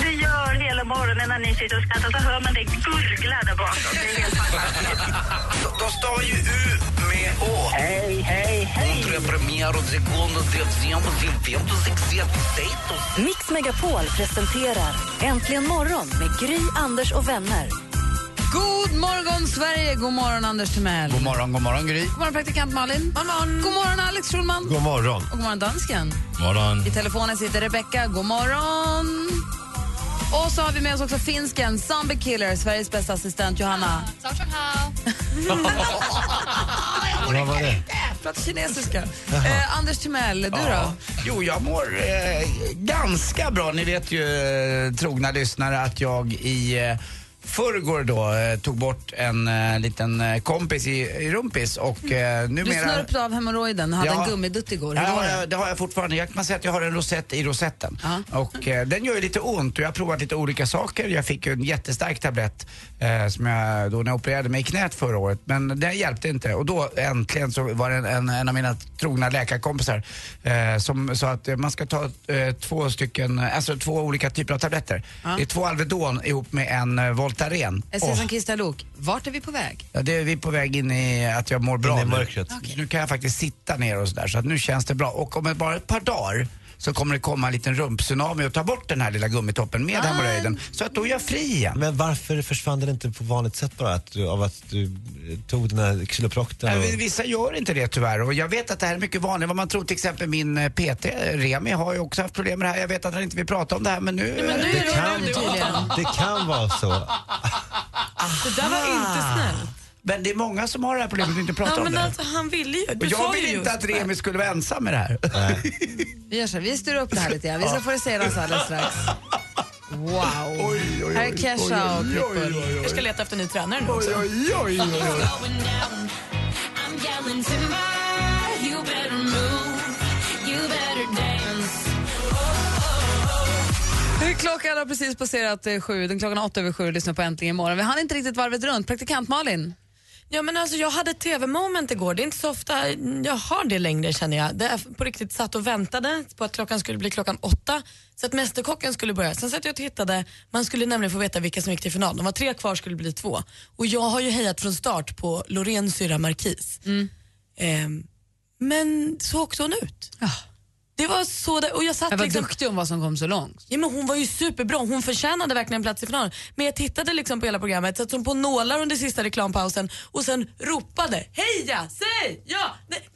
Det gör hela morgonen när ni sitter och skrattar, så hör man det gurgla där bakom. Det är helt fantastiskt. De står ju ut med å. Hej, hej, hej. Mixmegapol presenterar Äntligen morgon med Gry, Anders och vänner. God morgon Sverige, god morgon Anders Timell. God morgon Gry. God morgon praktikant Malin. God morgon. God morgon Alex Schulman. God morgon. Och god morgon dansken. God morgon. I telefonen sitter Rebecca, god morgon. Och så har vi med oss också finsken Zombie Killer, Sveriges bästa assistent Johanna. Ja, jag orkar inte. Pratar kinesiska. Anders Timell, du då? Jo, jag mår ganska bra. Ni vet ju, trogna lyssnare, att jag i... förrgår då tog bort en liten kompis i rumpis och numera... Du snörpte av hemorrojden och hade en gummidutt igår. Ja, det har jag fortfarande. Jag kan säga att jag har en rosett i rosetten. Och den gör ju lite ont och jag har provat lite olika saker. Jag fick ju en jättestark tablett som jag då när jag opererade mig i knät förra året. Men det hjälpte inte. Och då äntligen så var det en av mina trogna läkarkompisar som sa att man ska ta två olika typer av tabletter. Det är 2 Alvedon ihop med en Voltaren. Jag ser som Krista Lok. Vart är vi på väg? Ja, det är vi på väg in i att jag mår bra. Okay. Nu kan jag faktiskt sitta ner och sådär, så att nu känns det bra. Och om bara ett par dagar så kommer det komma en liten rumptsunami och ta bort den här lilla gummitoppen med hemorrojden, så att då är jag fri igen. Men varför försvann den inte på vanligt sätt bara? Att du tog den här xyloprokten? Och... Vissa gör inte det tyvärr, och jag vet att det här är mycket vanligt. Vad man tror, till exempel min PT Remi har ju också haft problem med det här. Jag vet att han inte vill prata om det här, men nu... Nej, men nu det kan vara så. Det där var inte snällt. Men det är många som har det här problemet och inte pratar om det. Alltså, han ville ju. Och jag ville inte att Remi skulle vara ensam med det här. Vi gör så, vi styr upp det här lite. Vi ska få det senast alldeles strax. Wow. Oj, här är Kesha och Pippel. Jag ska leta efter en ny tränare nu också. Klockan har precis passerat 7, den klockan 8:07, lyssnar på Äntligen imorgon. Vi hann inte riktigt varvet runt. Praktikant Malin? Ja, men alltså jag hade ett tv-moment igår. Det är inte så ofta jag har det längre, känner jag. Det på riktigt satt och väntade på att klockan skulle bli klockan 8. Så att mästerkocken skulle börja. Sen satt jag och tittade. Man skulle nämligen få veta vilka som gick till final. De var 3 kvar, skulle bli 2. Och jag har ju hejat från start på Loreen Syra Marquis. Men så åkte hon ut. Ja. Det var så där, och jag satt liksom duktig om vad som kom så långt. Ja, men hon var ju superbra. Hon förtjänade verkligen en plats i finalen. Men jag tittade liksom på hela programmet, satt hon på nålar under sista reklampausen och sen ropade: "Heja, säg ja,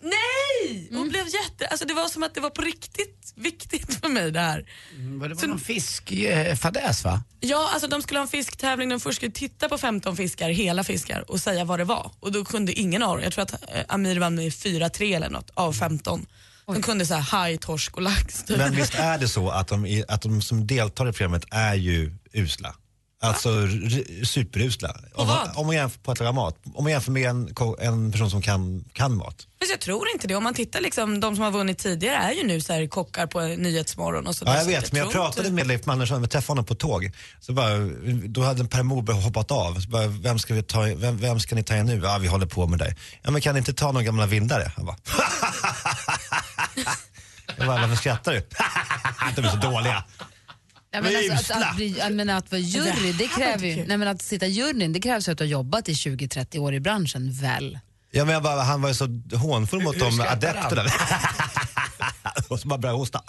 nej!" Och blev alltså det var som att det var på riktigt viktigt för mig det här. Det var någon fiskfadäs va? Ja, alltså de skulle ha en fisktävling, de först skulle titta på 15 fiskar, hela fiskar, och säga vad det var. Och då kunde ingen av dem. Jag tror att Amir vann med 4-3 eller något av 15. De kunde säga haj, torsk och lax. Men visst är det så att de som deltar i programmet är ju usla. Alltså superusla. Om man jämför på att laga mat. Om man jämför med en person som kan mat. Fast jag tror inte det. Om man tittar liksom, de som har vunnit tidigare är ju nu så här kockar på Nyhetsmorgon och så. Ja, jag vet. Men jag pratade med Leif Mannersson, jag träffade honom på tåg. Så bara, då hade Per Morberg hoppat av. Så bara, vem ska ni ta in nu? Ja, vi håller på med dig. Ja, men kan ni inte ta någon gamla vindare? Han bara, varför skrattar du? De är så dåliga. Ja, men alltså, att vara jury, det kräver ju... Nej, men att sitta i juryn, det krävs ju att du har jobbat i 20-30 år i branschen, väl? Ja, men han var ju så hånfull mot de adepterna. Och så bara började hosta.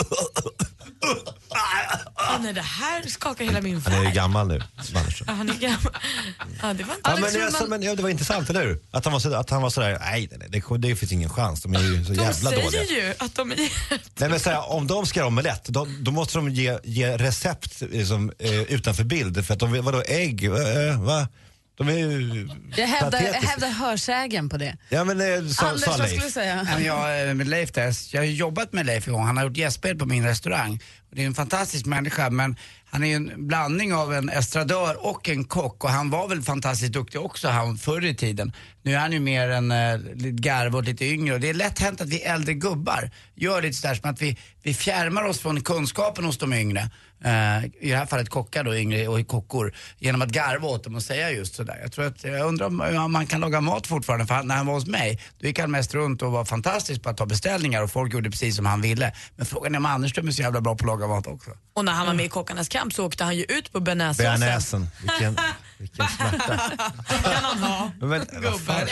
Nej, det här skakar hela min värld. Han är ju gammal nu. Ja, han är gammal. Ja, det var inte... det var intressant, eller hur? Att han var sådär, nej, det finns ingen chans. De är ju så jävla dåliga. De säger ju att de är... Nej, men såhär, om de ska med lätt, då måste de ge recept liksom, utanför bild. För att de, vadå, ägg? Va? De är ju... Jag hävdar hörsägen på det. Ja, men Anders, vad skulle du säga? Jag har jobbat med Leif i gång. Han har gjort gästspel på min restaurang. Det är en fantastisk människa, men han är en blandning av en estradör och en kock. Och han var väl fantastiskt duktig också, han förr i tiden. Nu är han ju mer en lite garv och lite yngre. Och det är lätt hänt att vi äldre gubbar gör lite sådär som att vi fjärmar oss från kunskapen hos de yngre. I det här fallet kockar då, yngre och kockor. Genom att garva åt dem och säga just sådär. Jag undrar om man kan laga mat fortfarande. För när han var hos mig, då gick han mest runt och var fantastisk på att ta beställningar. Och folk gjorde precis som han ville. Men frågan är om Anders är så jävla bra på att laga mat också. Och när han var med i Kockarnas kamp så åkte han ju ut på Benäsen. Vilken smärta. Kan han ha? Men gubbar.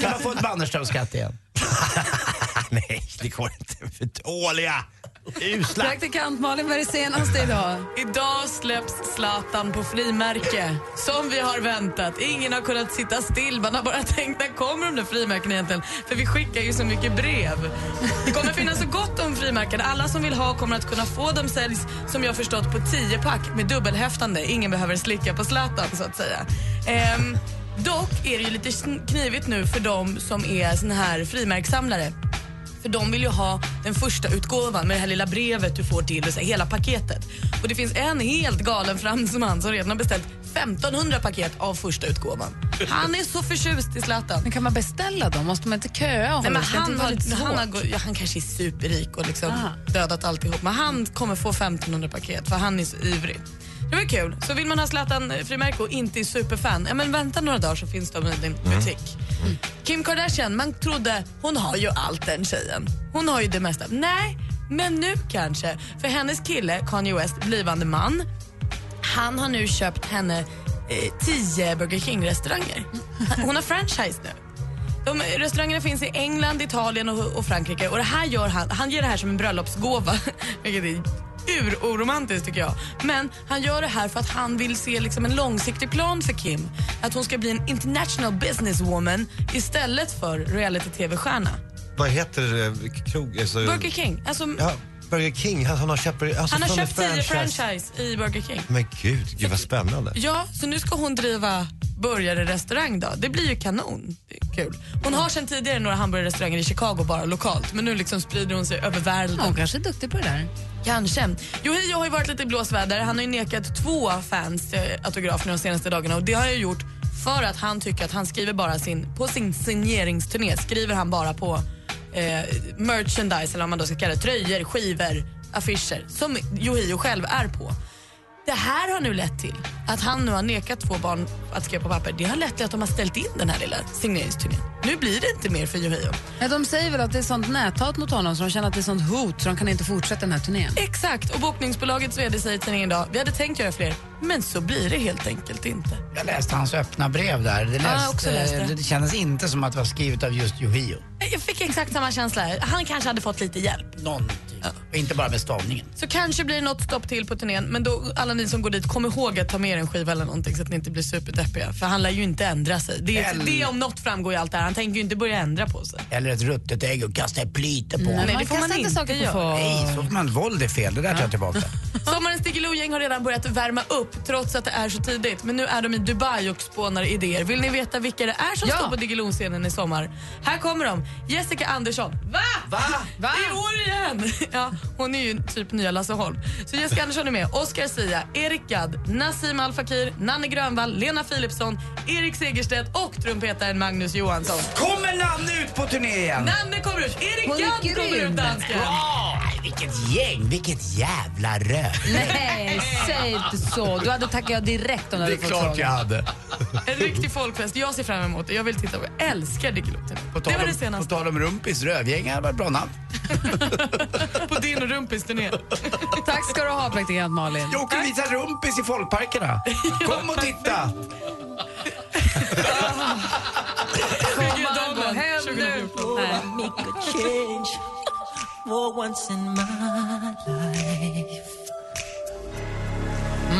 Kan man få ett Banderstömskatt igen? Nej, det går inte. För dåliga. Usla. Praktikant Malin, vad är det senaste idag? Idag släpps Zlatan på frimärke. Som vi har väntat. Ingen har kunnat sitta still. Man har bara tänkt, när kommer de där frimärken egentligen? För vi skickar ju så mycket brev. Det kommer finnas så gott om frimärken. Alla som vill ha kommer att kunna få dem, säljs, som jag förstått, på 10-pack med dubbelhäftande. Ingen behöver slicka på Zlatan, så att säga. Dock är det ju lite knivigt nu för dem som är såna här frimärksamlare. För de vill ju ha den första utgåvan med det här lilla brevet du får till och så, hela paketet. Och det finns en helt galen fransman som redan har beställt 1500 paket av första utgåvan. Han är så förtjust i Zlatan. Men kan man beställa dem? Måste man inte köa? Nej, men han kanske är superrik och liksom dödat alltihop. Men han kommer få 1500 paket för han är så ivrig. Det var kul. Så vill man ha Zlatan frimärke och inte är superfan, ja men vänta några dagar så finns de i din butik. Mm. Kim Kardashian, man trodde hon har ju allt, den tjejen. Hon har ju det mesta. Nej, men nu kanske. För hennes kille, Kanye West, blivande man, han har nu köpt henne 10 Burger King-restauranger. Hon har franchise nu. De restaurangerna finns i England, Italien och Frankrike. Och det här gör han ger det här som en bröllopsgåva. Vilket är oromantiskt tycker jag. Men han gör det här för att han vill se liksom en långsiktig plan för Kim. Att hon ska bli en international businesswoman istället för reality-tv-stjärna. Vad heter krog? Alltså... Burger King. Alltså... Ja. Burger King, han har köpt 10 franchise i Burger King. Men gud vad spännande. Ja, så nu ska hon driva burgarrestaurang då. Det blir ju kanon. Det är kul. Hon har sedan tidigare några hamburgerrestauranger i Chicago bara lokalt, men nu liksom sprider hon sig över världen. Ja, hon kanske är duktig på det där. Kanske. Johio har ju varit lite blåsväder. Han har ju nekat 2 fans autografer de senaste dagarna och det har jag gjort för att han tycker att han skriver bara på sin signeringsturné skriver han bara på merchandise, eller om man då ska kalla det, tröjor, skivor, affischer som Johio själv är på. Det här har nu lett till att han nu har nekat 2 barn att skriva på papper. Det har lett till att de har ställt in den här lilla signeringsturnén. Nu blir det inte mer för Johio. Ja, de säger väl att det är sånt näthat mot honom så de känner att det är sånt hot så de kan inte fortsätta den här turnén. Exakt, och bokningsbolagets vd säger till tidningen idag, vi hade tänkt göra fler, men så blir det helt enkelt inte. Jag läste hans öppna brev där. Det kändes inte som att det var skrivet av just Johio. Jag fick exakt samma känsla. Han kanske hade fått lite hjälp. Någonting. Ja. Och inte bara med stavningen. Så kanske blir något stopp till på turnén, men då alla ni som går dit, kom ihåg att ta med en skiva eller någonting så att ni inte blir superdeppiga. För han lär ju inte ändra sig. Det om något framgår i allt det här. Han tänker ju inte börja ändra på sig. Eller ett ruttet ägg och kasta plite på. Nej, det får man inte saker på. Nej, så man våld är fel. Det där tar jag tillbaka. Sommarens Stigelo-gäng har redan börjat värma upp trots att det är så tidigt. Men nu är de i Dubai och spånar idéer. Vill ni veta vilka det är som står på Digilon-scenen i sommar? Här kommer de. Jessica Andersson. Va? I år igen. Ja, hon är ju typ nya Lasse Holm. Så Jessica Andersson är med. Oscar Sia, Erik Gad, Nassim Al-Fakir, Nanne Grönvall, Lena Philipsson, Erik Segerstedt och trumpetaren Magnus Johansson. Kommer Nanne ut på turné igen? Nanne kommer ut. Erik Gad kommer ut, dansken. Bra! Vilket gäng, vilket jävla röv. Nej, säg inte så. Du hade tackat jag direkt om du hade fått frågan. Det är klart jag hade. En riktig folkfest, jag ser fram emot det. Jag vill titta på, jag älskar Diggeloten. Det var det senaste. På tal om Rumpis, rövgängar var ett bra namn. På din och Rumpis turné. Tack ska du ha, praktikant Malin. Jag åker visa Rumpis i folkparkerna. Kom och titta. Kom och hem nu. Make a change. For once in my life.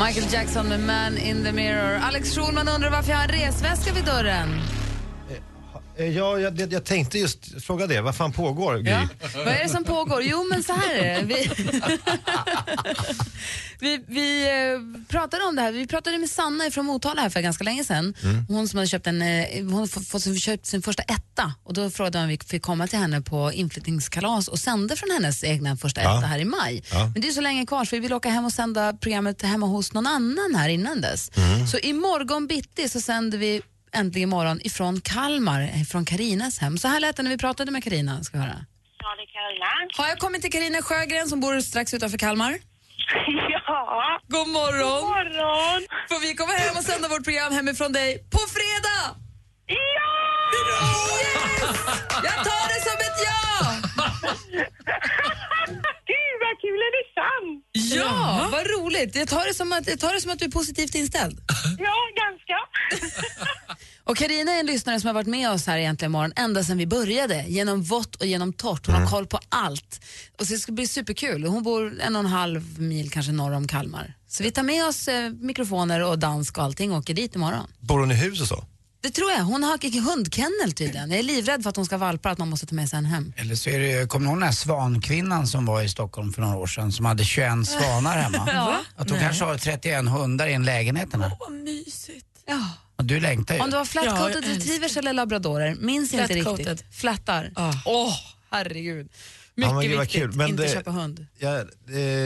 Michael Jackson med Man in the Mirror. Alex Schulman undrar varför jag har en resväska vid dörren. Ja, jag tänkte just fråga det. Vad fan pågår, Gry? Ja. Vad är det som pågår? Jo, men så här är det. Vi pratade om det här. Vi pratade med Sanna från Motala här för ganska länge sedan. Mm. Hon som hade köpt sin första etta. Och då frågade man om vi fick komma till henne på inflyttningskalas och sända från hennes egna första etta här i maj. Ja. Men det är så länge kvar så vi vill åka hem och sända programmet hemma hos någon annan här innan dess. Mm. Så imorgon bitti så sänder vi äntligen morgon ifrån Kalmar, från Karinas hem. Så här lät det när vi pratade med Karina. Ska höra. Ja, det är Karina. Har jag kommit till Karina Sjögren som bor strax utanför Kalmar? Ja. God morgon. God morgon. Får vi komma hem och sända vårt program hemifrån dig på fredag? Ja! Yes! Jag tar det som ett ja! Gud, vad kul, är det sant? Ja, vad roligt. Jag tar det som att du är positivt inställd. Ja, ganska. Och Carina är en lyssnare som har varit med oss här egentligen imorgon ända sedan vi började. Genom vått och genom torrt. Hon har koll på allt. Och så det ska bli superkul. Hon bor 1,5 mil kanske norr om Kalmar. Så vi tar med oss mikrofoner och dansk och allting och åker dit imorgon. Bor hon i hus och så? Det tror jag. Hon har hundkennel tydligen. Jag är livrädd för att hon ska valpa, att man måste ta med sig en hem. Eller så är det, kommer någon den här svankvinnan som var i Stockholm för några år sedan som hade 21 svanar hemma. Ja. Att hon kanske har 31 hundar i en lägenhet. Åh, vad mysigt. Ja. Du längtar ju. Om du har flatcoated retrievers eller labradorer, minns inte riktigt. Flattar. Åh, herregud. Mycket viktigt, men inte köpa hund.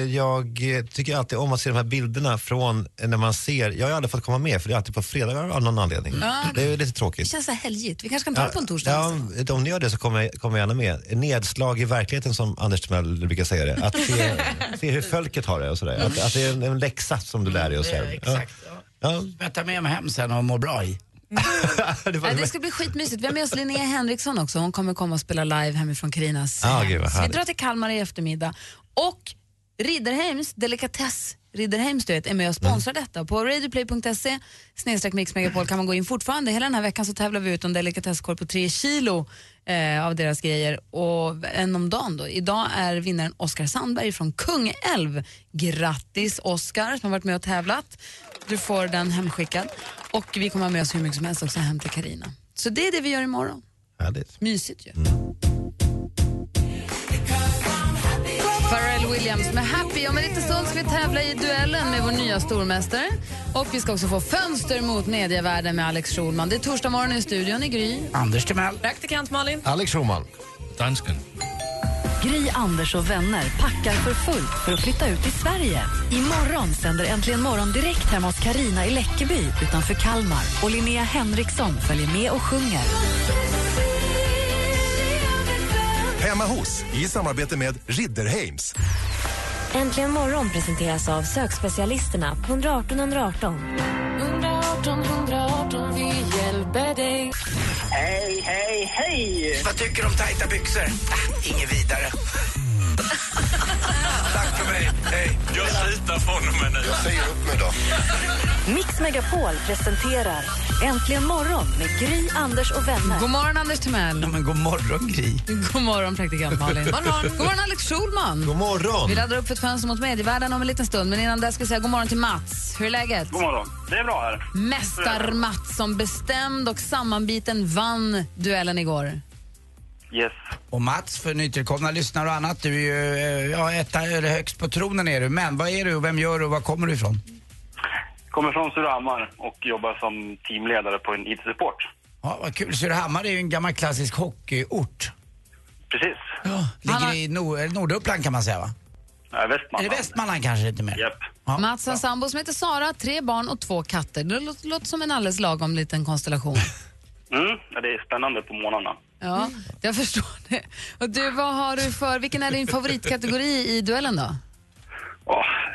Jag tycker alltid om att se de här bilderna från när man ser, jag har aldrig fått komma med för det är alltid på fredagar av någon anledning. Det är lite tråkigt. Det känns så helgigt, vi kanske kan ta det på en torsdag. Ja, om ni gör det så kommer jag gärna med. Nedslag i verkligheten som Anders Timell brukar säga det. Att se hur folket har det och sådär. Att det är en läxa som du lär dig och säger. Exakt, jag tar med mig hem sen och mår bra i. Det ska bli skitmysigt. Vi har med oss Linnea Henriksson också. Hon kommer komma och spela live hemifrån Karinas hem. Så vi drar till Kalmar i eftermiddag. Och Ridderheims delikatess, Ridderheims du vet, är med och sponsrar detta. På radioplay.se/mixmegapol kan man gå in fortfarande. Hela den här veckan så tävlar vi ut en delikatesskorv på 3 kilo av deras grejer. Och en om dagen då. Idag är vinnaren Oskar Sandberg från Kungälv. Grattis Oskar som har varit med och tävlat. Du får den hemskickad. Och vi kommer med oss hur mycket som helst också hem till Carina. Så det är det vi gör imorgon. Härligt. Mysigt ju. Pharrell Williams med Happy. Om en liten stund ska vi tävla i duellen med vår nya stormästare. Och vi ska också få fönster mot medievärlden med Alex Schulman. Det är torsdag morgon i studion i Gry. Anders Timell. Praktikant Malin. Alex Schulman. Dansken. Gry, Anders och vänner packar för fullt för att flytta ut i Sverige. Imorgon sänder Äntligen morgon direkt hemma hos Carina i Läckeby utanför Kalmar. Och Linnea Henriksson följer med och sjunger. Hemma hos, i samarbete med Ridderheims. Äntligen morgon presenteras av Sökspecialisterna på 118 118. 118 118, vi hjälper dig. Hej, hej, hej! Vad tycker du om tajta byxor? Inget vidare. Tack för mig, hej. Jag slitar från mig nu. Jag säger upp mig då. Mixmegapol presenterar Äntligen morgon med Gry, Anders och vänner. God morgon Anders Timell. Ja, men god morgon Gry. God morgon praktikant Malin. God morgon Alex Schulman. God morgon. Vi laddar upp för ett fönster mot medievärlden om en liten stund. Men innan det ska jag säga god morgon till Mats. Hur är läget? God morgon, det är bra här. Mästar Mats som bestämd och sammanbiten vann duellen igår. Yes. Och Mats, för nytillkomna lyssnare och annat, du är ju etta eller högst på tronen är du. Men vad är du och vem gör du och var kommer du ifrån? Kommer från Surahammar och jobbar som teamledare på en IT-support. Ja, vad kul. Surahammar är ju en gammal klassisk hockeyort. Precis. Ja, ligger i Norduppland kan man säga va? Ja, Västmanland. Är det Västmanland kanske lite mer? Yep. Ja. Mats har en sambo som heter Sara, 3 barn och 2 katter. Det låter som en alldeles lagom liten konstellation. Det är spännande på månaderna. Ja, jag förstår det. Och du, vad har du för, vilken är din favoritkategori i duellen då?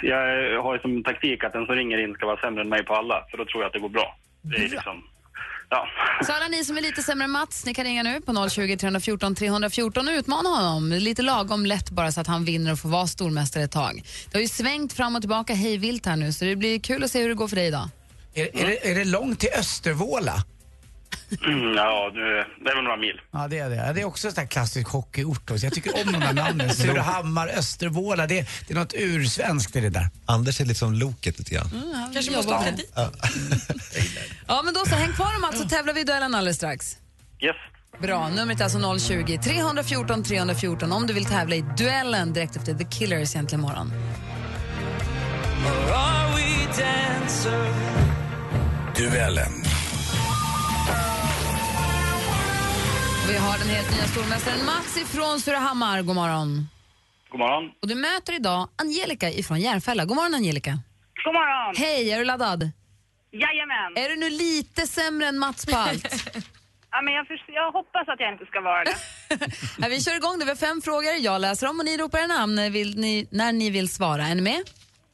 Jag har ju som taktik att den som ringer in ska vara sämre än mig på alla, för då tror jag att det går bra. Det är liksom, Så alla ni som är lite sämre än Mats, ni kan ringa nu på 020 314 314 och utmana honom. Lite lagom lätt bara så att han vinner och får vara stormästare ett tag. Det har ju svängt fram och tillbaka hejvilt här nu, så det blir kul att se hur det går för dig idag. Är det långt till Östervåla? Det är väl några mil. Ja, det är det. Det är också en sån här klassisk hockeyort. Jag tycker om de här namnen. Surahammar, Östervåla. Det är något ursvenskt i det där. Anders är liksom loket lite grann. Kanske måste ha dit. Ja, men då så. Häng kvar om att så tävlar vi i duellen alldeles strax. Yes. Bra, numret är alltså 020-314-314 om du vill tävla i duellen direkt efter The Killers egentligen imorgon. Duellen. Vi har den helt nya stormästaren Mats ifrån Surahammar. God morgon. God morgon. Och du möter idag Angelica ifrån Järfälla. God morgon, Angelica. God morgon. Hej, är du laddad? Jajamän. Är du nu lite sämre än Mats på allt? Ja, men jag hoppas att jag inte ska vara det. Ja, vi kör igång. Det var 5 frågor. Jag läser dem och ni ropar namn när ni vill svara. Är ni med?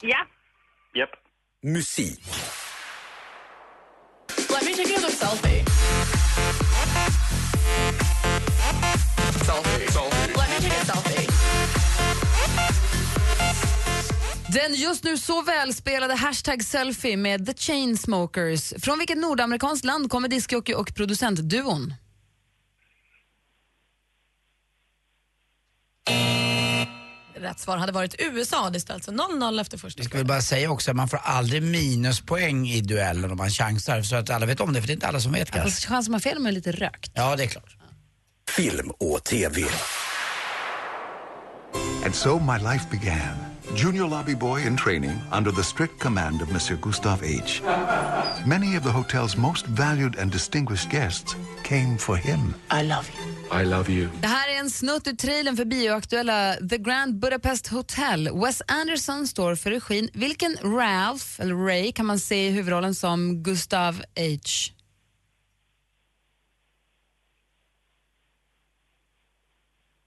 Ja. Japp. Yep. Musik. Let me take another selfie. Selfie. Let me take a selfie. Den just nu så välspelade #selfie med The Chainsmokers. Från vilket nordamerikanskt land kommer discjockey och producentduon? Rätt svar hade varit USA. Det ställs 0-0 efter första. Jag skulle bara säga också att man får aldrig minuspoäng i duellen om man chansar. Så att alla vet om det, för det är inte alla som vet. Fast chansen man fel, men lite rökt. Ja, det är klart. Film och tv. And so my life began. Junior lobby boy in training under the strict command of Monsieur Gustav H. Many of the hotel's most valued and distinguished guests came for him. I love you. I love you. Det här är en snutt ur trailern för bioaktuella The Grand Budapest Hotel. Wes Anderson står för regin. Vilken Ralph, eller Ray, kan man se i huvudrollen som Gustav H?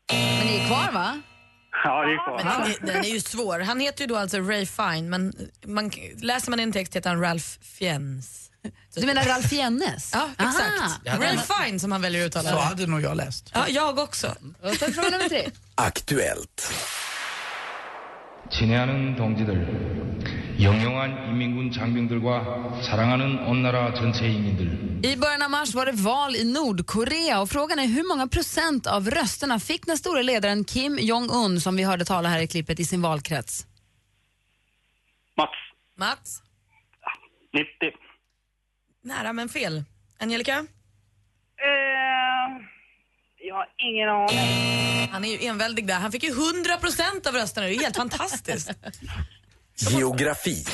Men ni är kvar, va? Ja, det är kvar. Den är ju svår. Han heter ju då alltså Ray Fine, men läser man en text heter han Ralph Fiennes. Du menar Ralph Fiennes? Ja, exakt. Aha. Ray Fine som han väljer uttala. Så hade nog jag läst. Ja, jag också. Och sen fråga nummer 3. Aktuellt. 진해하는 동지들, 영영한 인민군 장병들과 사랑하는 온 나라 전체 인민들. I början av mars var det val i Nordkorea och frågan är hur många procent av rösterna fick den stora ledaren Kim Jong-un som vi hörde tala här i klippet i sin valkrets? Mats? 90. Nära men fel. Angelica? Jag har ingen aning. Han är ju enväldig där. Han fick ju 100% av rösterna. Det är helt fantastiskt. Geografi.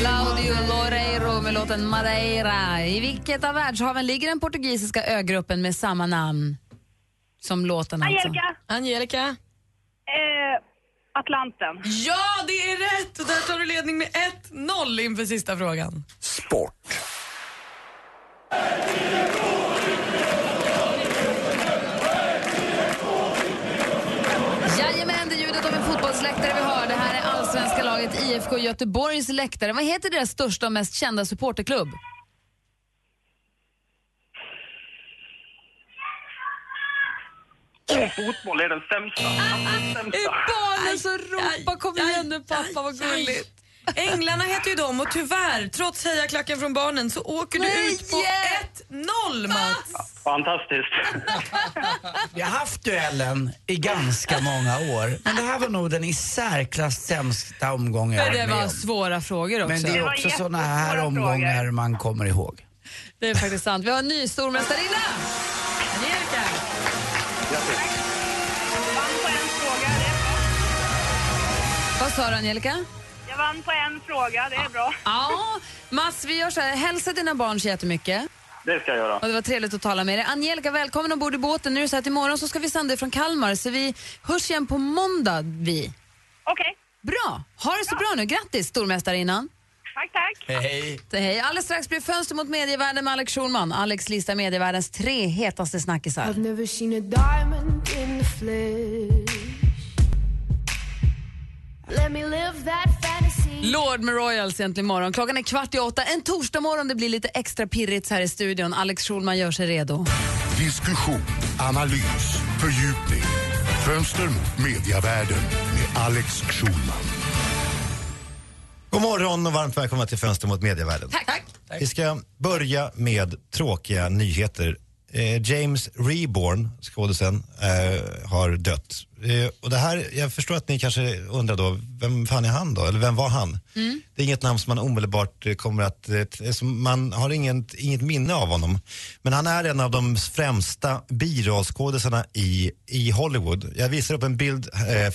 Claudio Loureiro med låten Madeira. I vilket av världshaven ligger den portugisiska ögruppen med samma namn som låten? Alltså. Angelica. Atlanten. Ja, det är rätt! Och där tar du ledning med 1-0 inför sista frågan. Sport. Jajamän, det är ljudet av en fotbollsläktare vi hör. Det här är allsvenska laget IFK Göteborgs läktare. Vad heter deras största och mest kända supporterklubb? Fotboll är den sämsta. I barnen så ropa, kom igen nu pappa, vad gulligt. Änglarna heter ju dem och tyvärr, trots hejaklacken från barnen, så åker du ut på 1-0, Mats. Fantastiskt. Vi har haft duellen i ganska många år, men det här var nog den i särklass sämsta omgången. Men det var svåra frågor också. Men det är också såna här omgångar frågor man kommer ihåg. Det är faktiskt sant. Vi har en ny stormästarinna. Angelica. Vad sa du, Angelica? Jag vann på en fråga, det är bra. Ja, Mats, vi gör så här. Hälsa dina barn så jättemycket. Det ska jag göra. Och det var trevligt att tala med dig. Angelica, välkommen ombord i båten. Nu är det så att imorgon så ska vi sända från Kalmar. Så vi hörs igen på måndag, vi. Okej. Bra, ha det så bra nu. Grattis, stormästarinnan. Tack. Hej. Hej. Alldeles strax blir Fönster mot medievärlden med Alex Schulman. Alex listar medievärldens 3 hetaste snackisar. I've never seen a diamond in the flesh. Let me live that fantasy. Lord med Royals egentligen imorgon. Klockan är 7:15. En torsdag morgon, det blir lite extra pirrigt här i studion. Alex Schulman gör sig redo. Diskussion, analys, fördjupning. Fönster mot medievärlden med Alex Schulman. God morgon och varmt välkomna till Fönster mot medievärlden. Tack. Vi ska börja med tråkiga nyheter. James Reborn, skådisen, har dött. Och det här, jag förstår att ni kanske undrar då, vem fan är han då? Eller vem var han? Mm. Det är inget namn som man omedelbart kommer att, man har inget minne av honom. Men han är en av de främsta birollskådisarna i Hollywood. Jag visar upp en bild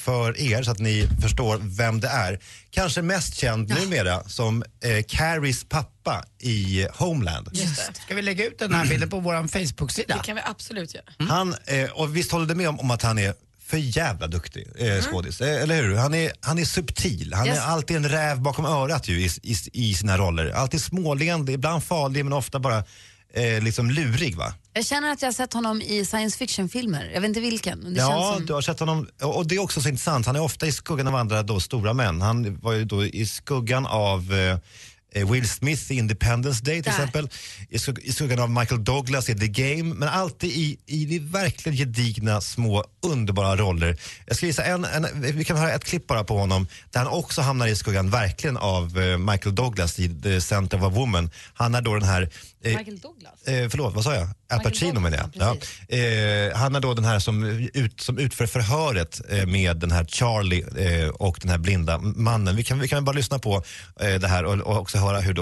för er så att ni förstår vem det är. Kanske mest känd numera som Carries pappa i Homeland. Just det. Ska vi lägga ut den här bilden på vår Facebook-sida? Det kan vi absolut göra. Mm. Han, och visst håller du med om att han är för jävla duktig skådis, eller hur? Han är subtil, han är alltid en räv bakom örat ju, i sina roller. Alltid småleende, ibland farlig men ofta bara liksom lurig, va? Jag känner att jag har sett honom i science fiction-filmer, jag vet inte vilken. Det känns som... du har sett honom, och det är också så intressant, han är ofta i skuggan av andra då, stora män. Han var ju då i skuggan av... Will Smith i Independence Day till exempel, i skuggan av Michael Douglas i The Game, men alltid i verkligen gedigna, små, underbara roller. Jag ska visa vi kan höra ett klipp bara på honom, där han också hamnar i skuggan verkligen av Michael Douglas i The Center of a Woman. Han är då den här... Michael Douglas? Förlåt, vad sa jag? Al Pacino menar jag. Ja. Han är då den här som utför förhöret med den här Charlie och den här blinda mannen. Vi kan bara lyssna på det här och också höra hur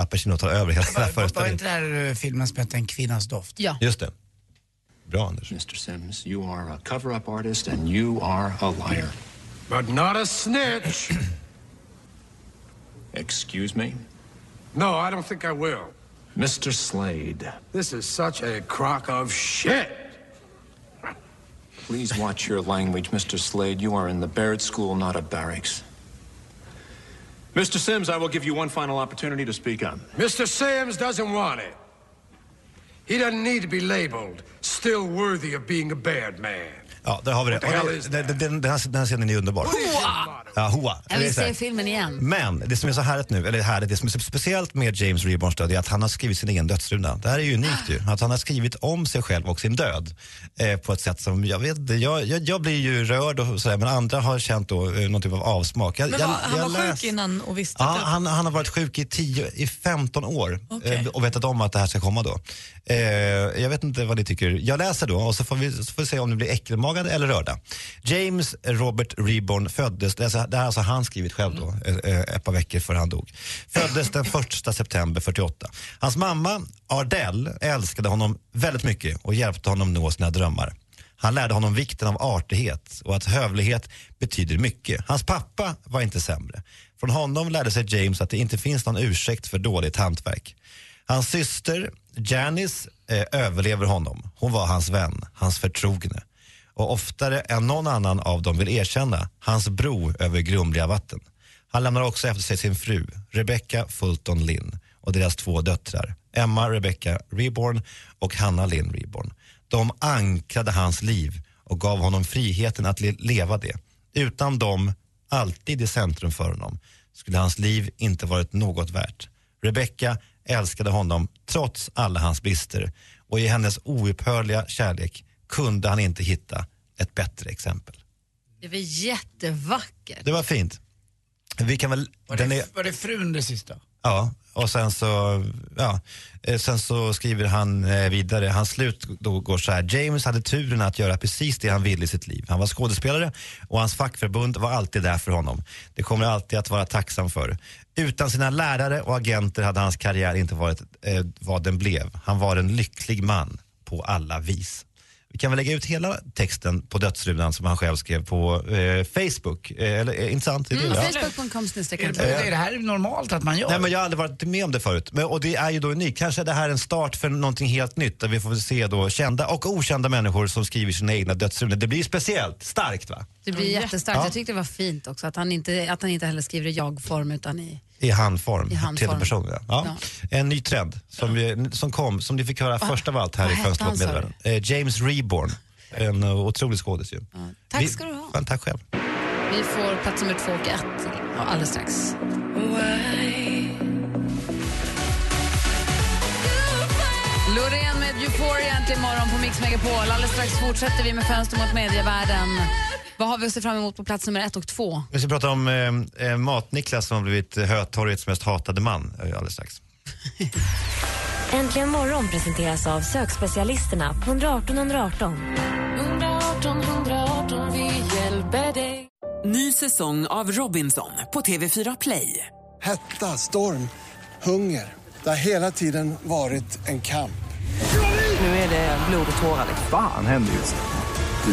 Al Pacino tar över hela den här föreställningen. Var inte där filmen som heter En kvinnas doft? Ja. Just det. Bra, Anders. Mr Sims, you are a cover-up artist and you are a liar. But not a snitch! Excuse me? No, I don't think I will. Mr. Slade. This is such a crock of shit. Please watch your language, Mr. Slade. You are in the Barrett School, not a barracks. Mr. Sims, I will give you one final opportunity to speak on. Mr. Sims doesn't want it. He doesn't need to be labeled. Still worthy of being a bad man. Ja, där har vi det. Den här scenen är underbar. Hoa! Ja, hoa. Jag vill se filmen igen. Men det som är så härligt nu, eller det som är så speciellt med James Reborns död är att han har skrivit sin egen dödsruna. Det här är ju unikt ju. Att han har skrivit om sig själv och sin död på ett sätt som, jag blir ju rörd och sådär, men andra har känt då någon typ av avsmak. Han var sjuk innan och visste det? Ja, han har varit sjuk i 15 år och vetat om att det här ska komma då. Jag vet inte vad ni tycker. Jag läser då och så får vi se om det blir äckelmagad eller rörda. James Robert Reborn föddes, det här alltså han skrivit själv då, ett par veckor före han dog. Föddes den 1 september 48. Hans mamma, Ardell, älskade honom väldigt mycket och hjälpte honom nå sina drömmar. Han lärde honom vikten av artighet och att hövlighet betyder mycket. Hans pappa var inte sämre. Från honom lärde sig James att det inte finns någon ursäkt för dåligt hantverk. Hans syster, Janice, överlever honom. Hon var hans vän, hans förtrogne. Och oftare än någon annan av dem vill erkänna hans bro över grumliga vatten. Han lämnar också efter sig sin fru, Rebecca Fulton Lynn, och deras 2 döttrar, Emma Rebecca Reborn och Hanna Lynn Reborn. De ankrade hans liv och gav honom friheten att leva det. Utan dem, alltid i centrum för honom, skulle hans liv inte varit något värt. Rebecca älskade honom trots alla hans brister, och i hennes oupphörliga kärlek kunde han inte hitta ett bättre exempel. Det var jättevackert. Det var fint. Vi kan väl, var det frun det sista? Ja, och sen så skriver han vidare. Hans slut då går så här: James hade turen att göra precis det han ville i sitt liv. Han var skådespelare och hans fackförbund var alltid där för honom. Det kommer alltid att vara tacksam för. Utan sina lärare och agenter hade hans karriär inte varit vad den blev. Han var en lycklig man på alla vis. Vi kan väl lägga ut hela texten på dödsrunan som han själv skrev på Facebook. Eller intressant. Är det här normalt att man gör? Nej, men jag har aldrig varit med om det förut. Och det är ju då unikt. Kanske är det här en start för någonting helt nytt, där vi får se då kända och okända människor som skriver sina egna dödsrunor. Det blir speciellt starkt, va? Det blir jättestarkt. Ja. Jag tyckte det var fint också att han inte heller skriver i jag-form utan i handform, till personen. Ja. En ny trend som ni fick höra först av allt här i Fönstret åt medvärlden. James Reborn, en otrolig skådis ju. Ja. Tack ska du ha. Ja, tack själv. Vi får plats nummer 2 och 1 alldeles strax. Loreen med Euphoria äntligen imorgon på Mixmegapol. Alldeles strax fortsätter vi med Fönstret mot medievärlden. Vad har vi att se fram emot på plats nummer 1 och 2? Vi ska prata om Mat-Niklas som har blivit Hötorgets mest hatade man alldeles strax. Äntligen morgon presenteras av Sökspecialisterna på 118 118. 118 118 säsong av Robinson på TV4 Play. Hetta, storm, hunger. Det har hela tiden varit en kamp. Nu är det blod och tårar. Fan händer just det.